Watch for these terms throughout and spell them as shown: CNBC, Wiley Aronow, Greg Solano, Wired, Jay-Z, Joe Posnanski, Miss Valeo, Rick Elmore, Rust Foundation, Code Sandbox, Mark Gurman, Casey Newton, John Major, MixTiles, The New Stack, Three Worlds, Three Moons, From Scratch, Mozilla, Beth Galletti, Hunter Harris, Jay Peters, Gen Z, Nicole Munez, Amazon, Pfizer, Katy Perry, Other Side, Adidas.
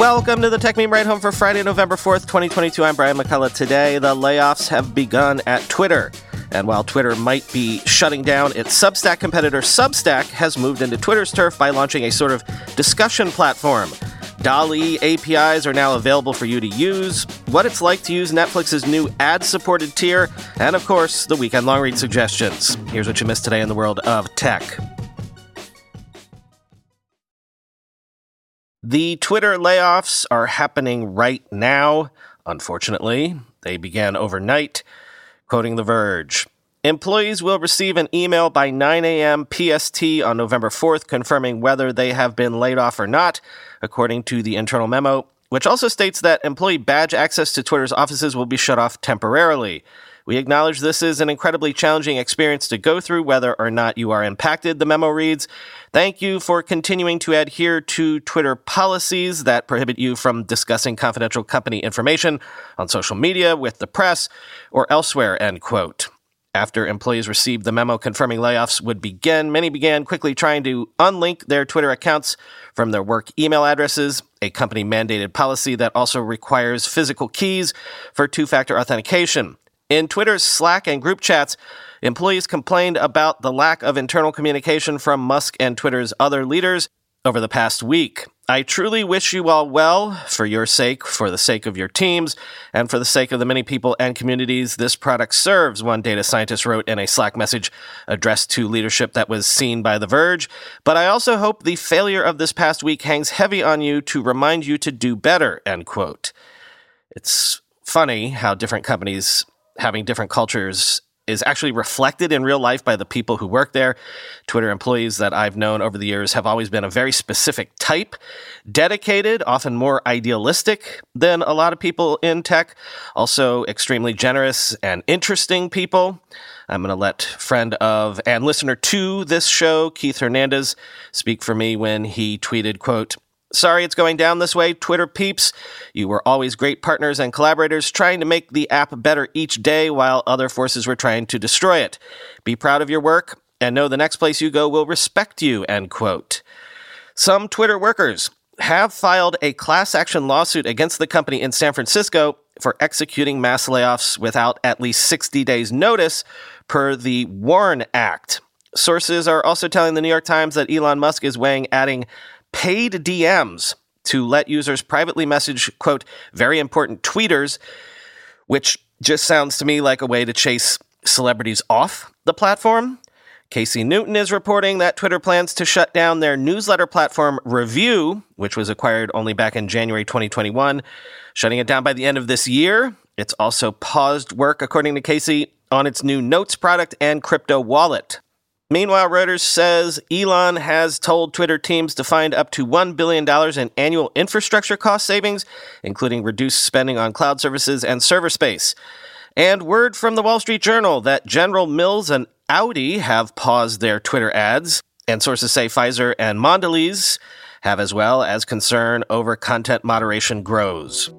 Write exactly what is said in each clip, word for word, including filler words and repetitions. Welcome to the Tech Meme Ride Home for Friday, November fourth, twenty twenty-two. I'm Brian McCullough. Today, the layoffs have begun at Twitter. And while Twitter might be shutting down, its Substack competitor Substack has moved into Twitter's turf by launching a sort of discussion platform. D A L L-E A P Is are now available for you to use, what it's like to use Netflix's new ad-supported tier, and of course, the weekend long read suggestions. Here's what you missed today in the world of tech. The Twitter layoffs are happening right now, unfortunately. They began overnight. Quoting The Verge, employees will receive an email by nine a.m. P S T on November fourth confirming whether they have been laid off or not, according to the internal memo, which also states that employee badge access to Twitter's offices will be shut off temporarily. We acknowledge this is an incredibly challenging experience to go through, whether or not you are impacted, the memo reads. Thank you for continuing to adhere to Twitter policies that prohibit you from discussing confidential company information on social media, with the press, or elsewhere, end quote. After employees received the memo confirming layoffs would begin, many began quickly trying to unlink their Twitter accounts from their work email addresses, a company-mandated policy that also requires physical keys for two-factor authentication. In Twitter's Slack and group chats, employees complained about the lack of internal communication from Musk and Twitter's other leaders over the past week. I truly wish you all well, for your sake, for the sake of your teams, and for the sake of the many people and communities this product serves, one data scientist wrote in a Slack message addressed to leadership that was seen by The Verge. But I also hope the failure of this past week hangs heavy on you to remind you to do better, end quote. It's funny how different companies having different cultures is actually reflected in real life by the people who work there. Twitter employees that I've known over the years have always been a very specific type, dedicated, often more idealistic than a lot of people in tech, also extremely generous and interesting people. I'm going to let friend of and listener to this show, Keith Hernandez, speak for me when he tweeted, quote, "Sorry it's going down this way, Twitter peeps. You were always great partners and collaborators trying to make the app better each day while other forces were trying to destroy it. Be proud of your work and know the next place you go will respect you," end quote. Some Twitter workers have filed a class action lawsuit against the company in San Francisco for executing mass layoffs without at least sixty days notice per the WARN Act. Sources are also telling the New York Times that Elon Musk is weighing adding paid D Ms to let users privately message, quote, very important tweeters, which just sounds to me like a way to chase celebrities off the platform. Casey Newton is reporting that Twitter plans to shut down their newsletter platform Revue, which was acquired only back in January twenty twenty-one, shutting it down by the end of this year. It's also paused work, according to Casey, on its new Notes product and crypto wallet. Meanwhile, Reuters says Elon has told Twitter teams to find up to one billion dollars in annual infrastructure cost savings, including reduced spending on cloud services and server space. And word from the Wall Street Journal that General Mills and Audi have paused their Twitter ads, and sources say Pfizer and Mondelez have as well, as concern over content moderation grows.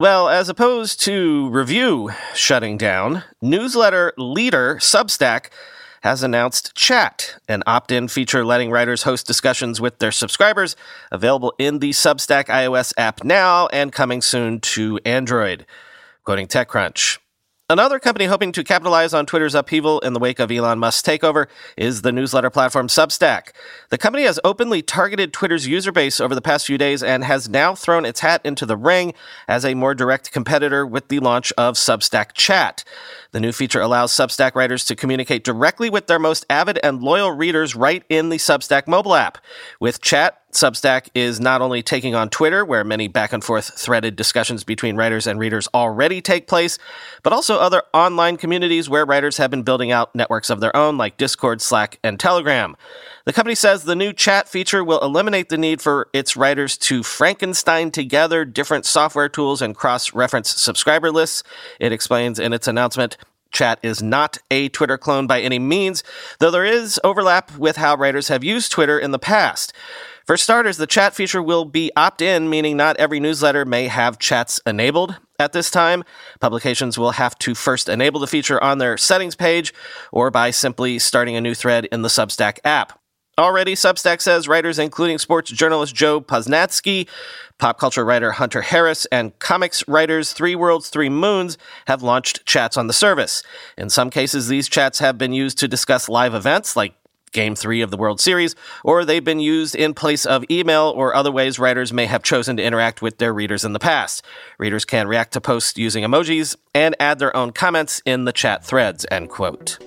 Well, as opposed to Revue shutting down, newsletter leader Substack has announced Chat, an opt-in feature letting writers host discussions with their subscribers, available in the Substack iOS app now and coming soon to Android. Quoting TechCrunch, another company hoping to capitalize on Twitter's upheaval in the wake of Elon Musk's takeover is the newsletter platform Substack. The company has openly targeted Twitter's user base over the past few days and has now thrown its hat into the ring as a more direct competitor with the launch of Substack Chat. The new feature allows Substack writers to communicate directly with their most avid and loyal readers right in the Substack mobile app. With Chat, Substack is not only taking on Twitter, where many back-and-forth threaded discussions between writers and readers already take place, but also other online communities where writers have been building out networks of their own, like Discord, Slack, and Telegram. The company says the new Chat feature will eliminate the need for its writers to Frankenstein together different software tools and cross-reference subscriber lists. It explains in its announcement, Chat is not a Twitter clone by any means, though there is overlap with how writers have used Twitter in the past. For starters, the Chat feature will be opt-in, meaning not every newsletter may have chats enabled at this time. Publications will have to first enable the feature on their settings page or by simply starting a new thread in the Substack app. Already, Substack says writers including sports journalist Joe Posnanski, pop culture writer Hunter Harris, and comics writers Three Worlds, Three Moons have launched chats on the service. In some cases, these chats have been used to discuss live events like Game three of the World Series, or they've been used in place of email or other ways writers may have chosen to interact with their readers in the past. Readers can react to posts using emojis and add their own comments in the chat threads, end quote.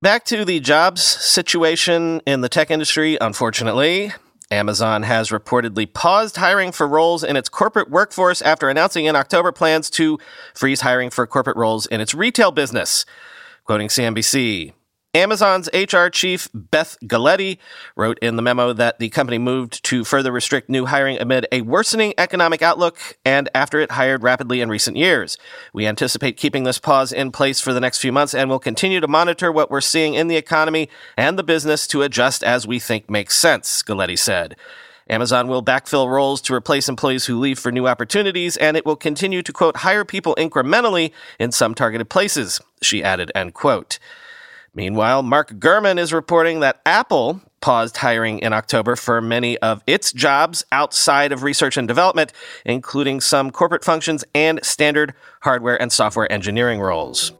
Back to the jobs situation in the tech industry, unfortunately. Amazon has reportedly paused hiring for roles in its corporate workforce after announcing in October plans to freeze hiring for corporate roles in its retail business. Quoting C N B C, Amazon's H R chief, Beth Galletti, wrote in the memo that the company moved to further restrict new hiring amid a worsening economic outlook and after it hired rapidly in recent years. We anticipate keeping this pause in place for the next few months and will continue to monitor what we're seeing in the economy and the business to adjust as we think makes sense, Galletti said. Amazon will backfill roles to replace employees who leave for new opportunities, and it will continue to, quote, hire people incrementally in some targeted places, she added, end quote. Meanwhile, Mark Gurman is reporting that Apple paused hiring in October for many of its jobs outside of research and development, including some corporate functions and standard hardware and software engineering roles.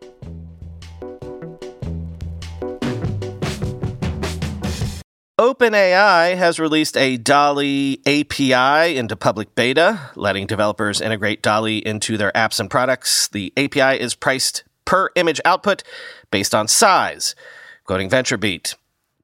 OpenAI has released a DALL-E A P I into public beta, letting developers integrate DALL-E into their apps and products. The A P I is priced per image output based on size. Quoting VentureBeat,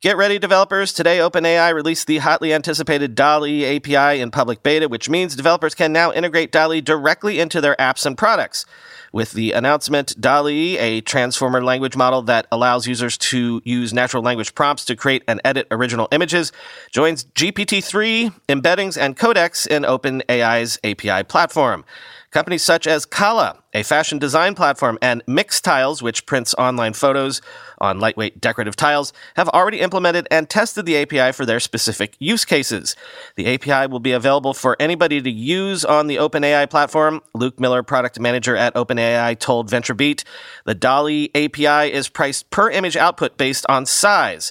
get ready, developers. Today, OpenAI released the hotly anticipated DALL-E A P I in public beta, which means developers can now integrate DALL-E directly into their apps and products. With the announcement, DALL-E, a transformer language model that allows users to use natural language prompts to create and edit original images, joins G P T three, embeddings, and codecs in OpenAI's A P I platform. Companies such as Kala, a fashion design platform, and Mixtiles, which prints online photos on lightweight decorative tiles, have already implemented and tested the A P I for their specific use cases. The A P I will be available for anybody to use on the OpenAI platform. Luke Miller, product manager at OpenAI, told VentureBeat, the DALL-E A P I is priced per image output based on size.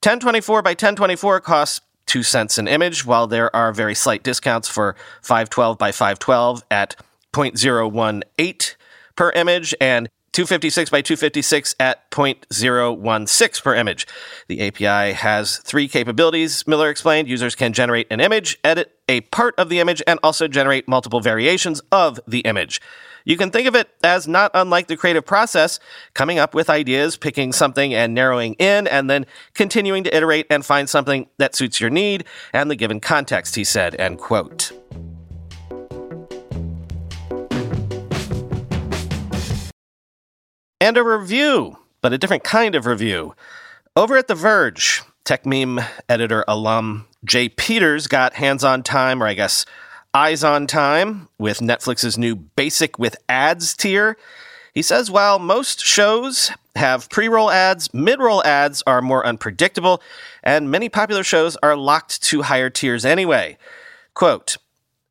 ten twenty-four by ten twenty-four costs two cents an image, while there are very slight discounts for five twelve by five twelve at zero point zero one eight per image and two fifty-six by two fifty-six at zero point zero one six per image. The A P I has three capabilities, Miller explained. Users can generate an image, edit a part of the image, and also generate multiple variations of the image. You can think of it as not unlike the creative process, coming up with ideas, picking something and narrowing in, and then continuing to iterate and find something that suits your need and the given context, he said, end quote. And a review, but a different kind of review. Over at The Verge, tech meme editor alum Jay Peters got hands-on time, or I guess eyes-on time, with Netflix's new Basic with Ads tier. He says while most shows have pre-roll ads, mid-roll ads are more unpredictable, and many popular shows are locked to higher tiers anyway. Quote,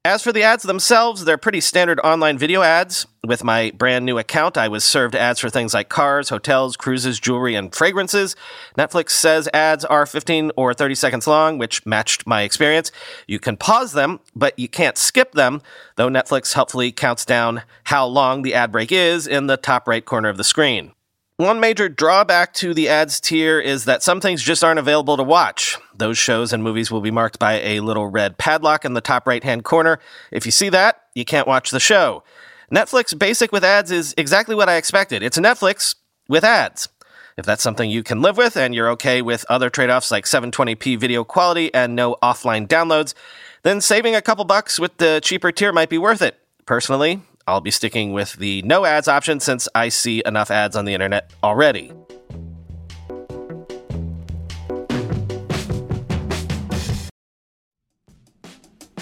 as for the ads themselves, they're pretty standard online video ads. With my brand new account, I was served ads for things like cars, hotels, cruises, jewelry, and fragrances. Netflix says ads are fifteen or thirty seconds long, which matched my experience. You can pause them, but you can't skip them, though Netflix helpfully counts down how long the ad break is in the top right corner of the screen. One major drawback to the ads tier is that some things just aren't available to watch. Those shows and movies will be marked by a little red padlock in the top right-hand corner. If you see that, you can't watch the show. Netflix Basic with Ads is exactly what I expected. It's Netflix with ads. If that's something you can live with and you're okay with other trade-offs like seven twenty p video quality and no offline downloads, then saving a couple bucks with the cheaper tier might be worth it. Personally, I'll be sticking with the no ads option since I see enough ads on the internet already.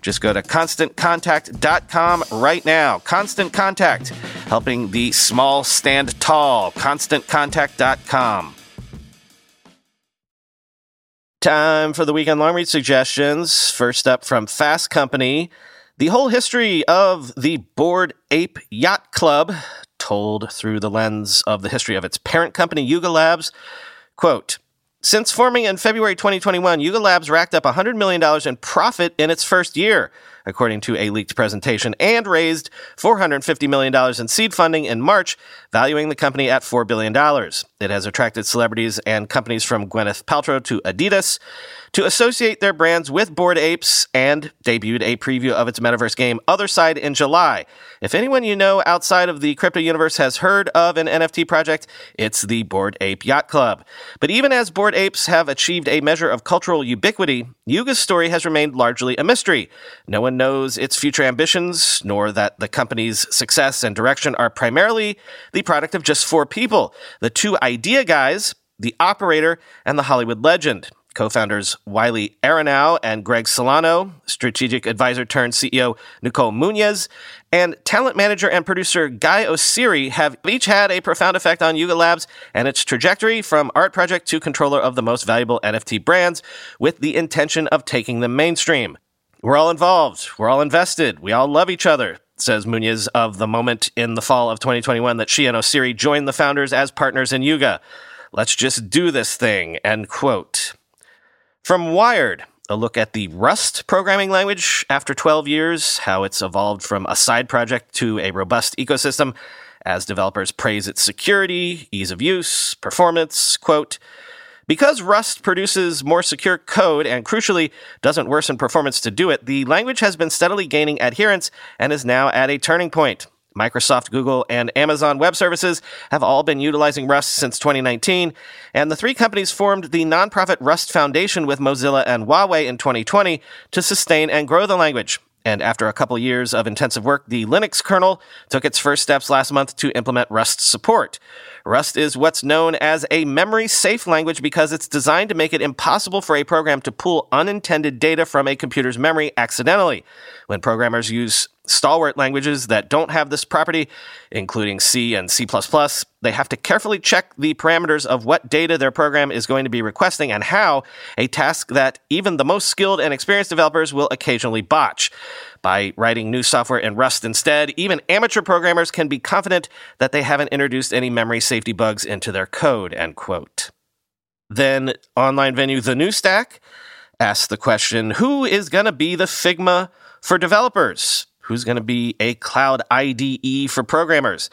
Just go to Constant Contact dot com right now. Constant Contact, helping the small stand tall. Constant Contact dot com. Time for the Weekend Long Read suggestions. First up from Fast Company, the whole history of the Bored Ape Yacht Club, told through the lens of the history of its parent company, Yuga Labs. Quote, since forming in February twenty twenty-one, Yuga Labs racked up one hundred million dollars in profit in its first year, according to a leaked presentation, and raised four hundred fifty million dollars in seed funding in March, valuing the company at four billion dollars. It has attracted celebrities and companies from Gwyneth Paltrow to Adidas to associate their brands with Bored Apes, and debuted a preview of its metaverse game Other Side in July. If anyone you know outside of the crypto universe has heard of an N F T project, it's the Bored Ape Yacht Club. But even as Bored Apes have achieved a measure of cultural ubiquity, Yuga's story has remained largely a mystery. No one knows its future ambitions, nor that the company's success and direction are primarily the product of just four people: the two idea guys, the operator, and the Hollywood legend. Co-founders Wiley Aronow and Greg Solano, strategic advisor turned C E O Nicole Munez, and talent manager and producer Guy Osiri have each had a profound effect on Yuga Labs and its trajectory, from art project to controller of the most valuable N F T brands, with the intention of taking them mainstream. We're all involved. We're all invested. We all love each other, says Munez of the moment in the fall of twenty twenty-one that she and Osiri joined the founders as partners in Yuga. Let's just do this thing, end quote. From Wired, a look at the Rust programming language after twelve years, how it's evolved from a side project to a robust ecosystem as developers praise its security, ease of use, performance. Quote, because Rust produces more secure code and, crucially, doesn't worsen performance to do it, the language has been steadily gaining adherence and is now at a turning point. Microsoft, Google, and Amazon Web Services have all been utilizing Rust since twenty nineteen, and the three companies formed the nonprofit Rust Foundation with Mozilla and Huawei in twenty twenty to sustain and grow the language. And after a couple years of intensive work, the Linux kernel took its first steps last month to implement Rust support. Rust is what's known as a memory-safe language because it's designed to make it impossible for a program to pull unintended data from a computer's memory accidentally. When programmers use stalwart languages that don't have this property, including C and C plus plus, they have to carefully check the parameters of what data their program is going to be requesting and how, a task that even the most skilled and experienced developers will occasionally botch. By writing new software in Rust instead, even amateur programmers can be confident that they haven't introduced any memory safety bugs into their code, end quote. Then online venue The New Stack asked the question, who is going to be the Figma for developers? Who's going to be a cloud I D E for programmers?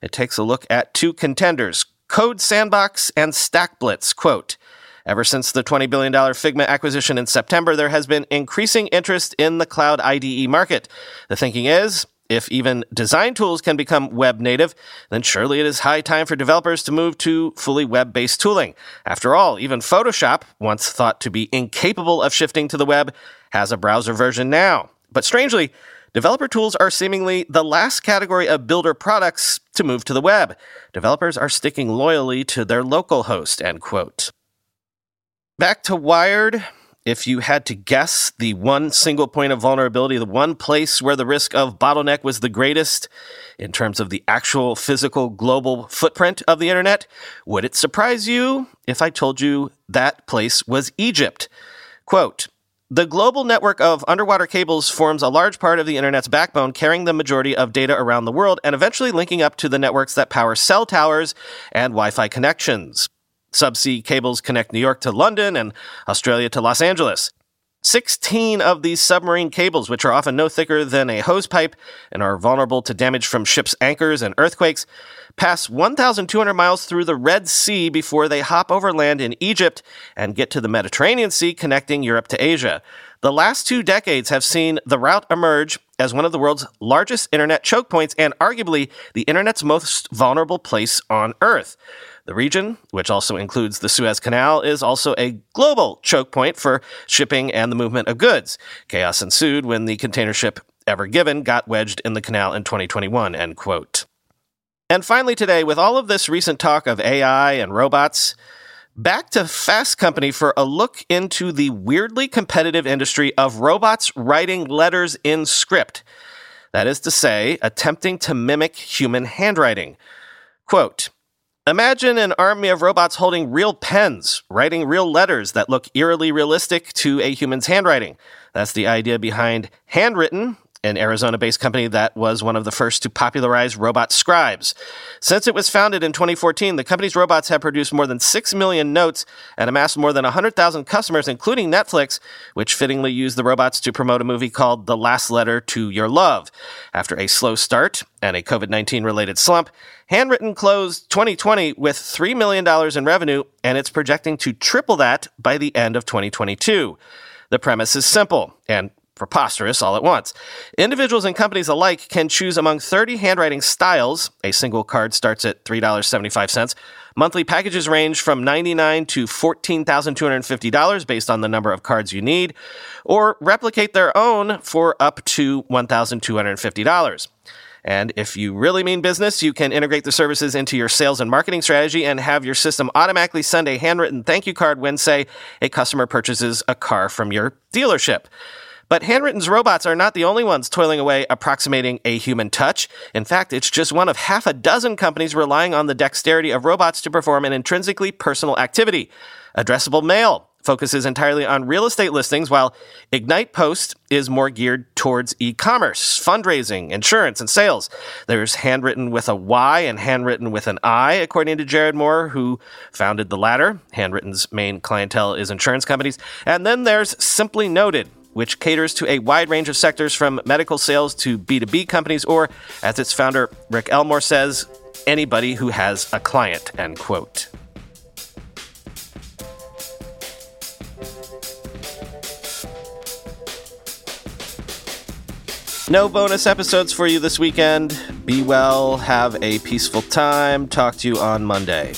It takes a look at two contenders, Code Sandbox and StackBlitz. Quote, ever since the twenty billion dollars Figma acquisition in September, there has been increasing interest in the cloud I D E market. The thinking is, if even design tools can become web native, then surely it is high time for developers to move to fully web-based tooling. After all, even Photoshop, once thought to be incapable of shifting to the web, has a browser version now. But strangely, developer tools are seemingly the last category of builder products to move to the web. Developers are sticking loyally to their local host, end quote. Back to Wired. If you had to guess the one single point of vulnerability, the one place where the risk of bottleneck was the greatest in terms of the actual physical global footprint of the internet, would it surprise you if I told you that place was Egypt? Quote, the global network of underwater cables forms a large part of the internet's backbone, carrying the majority of data around the world and eventually linking up to the networks that power cell towers and Wi-Fi connections. Subsea cables connect New York to London and Australia to Los Angeles. sixteen of these submarine cables, which are often no thicker than a hose pipe and are vulnerable to damage from ships' anchors and earthquakes, pass one thousand two hundred miles through the Red Sea before they hop over land in Egypt and get to the Mediterranean Sea, connecting Europe to Asia. The last two decades have seen the route emerge as one of the world's largest internet choke points and arguably the internet's most vulnerable place on Earth. The region, which also includes the Suez Canal, is also a global choke point for shipping and the movement of goods. Chaos ensued when the container ship Ever Given got wedged in the canal in twenty twenty-one, end quote. And finally today, with all of this recent talk of A I and robots, back to Fast Company for a look into the weirdly competitive industry of robots writing letters in script. That is to say, attempting to mimic human handwriting. Quote, imagine an army of robots holding real pens, writing real letters that look eerily realistic to a human's handwriting. That's the idea behind Handwritten, an Arizona-based company that was one of the first to popularize robot scribes. Since it was founded in twenty fourteen, the company's robots have produced more than six million notes and amassed more than one hundred thousand customers, including Netflix, which fittingly used the robots to promote a movie called The Last Letter to Your Love. After a slow start and a covid nineteen-related slump, Handwritten closed twenty twenty with three million dollars in revenue, and it's projecting to triple that by the end of twenty twenty-two. The premise is simple and preposterous all at once. Individuals and companies alike can choose among thirty handwriting styles. A single card starts at three dollars and seventy-five cents. Monthly packages range from ninety-nine dollars to fourteen thousand two hundred fifty dollars based on the number of cards you need, or replicate their own for up to one thousand two hundred fifty dollars. And if you really mean business, you can integrate the services into your sales and marketing strategy and have your system automatically send a handwritten thank you card when, say, a customer purchases a car from your dealership. But Handwritten's robots are not the only ones toiling away approximating a human touch. In fact, it's just one of half a dozen companies relying on the dexterity of robots to perform an intrinsically personal activity. Addressable Mail focuses entirely on real estate listings, while Ignite Post is more geared towards e-commerce, fundraising, insurance, and sales. There's Handwritten with a Y and Handwritten with an I, according to Jared Moore, who founded the latter. Handwritten's main clientele is insurance companies. And then there's Simply Noted, which caters to a wide range of sectors from medical sales to B two B companies, or, as its founder, Rick Elmore says, anybody who has a client, end quote. No bonus episodes for you this weekend. Be well, have a peaceful time. Talk to you on Monday.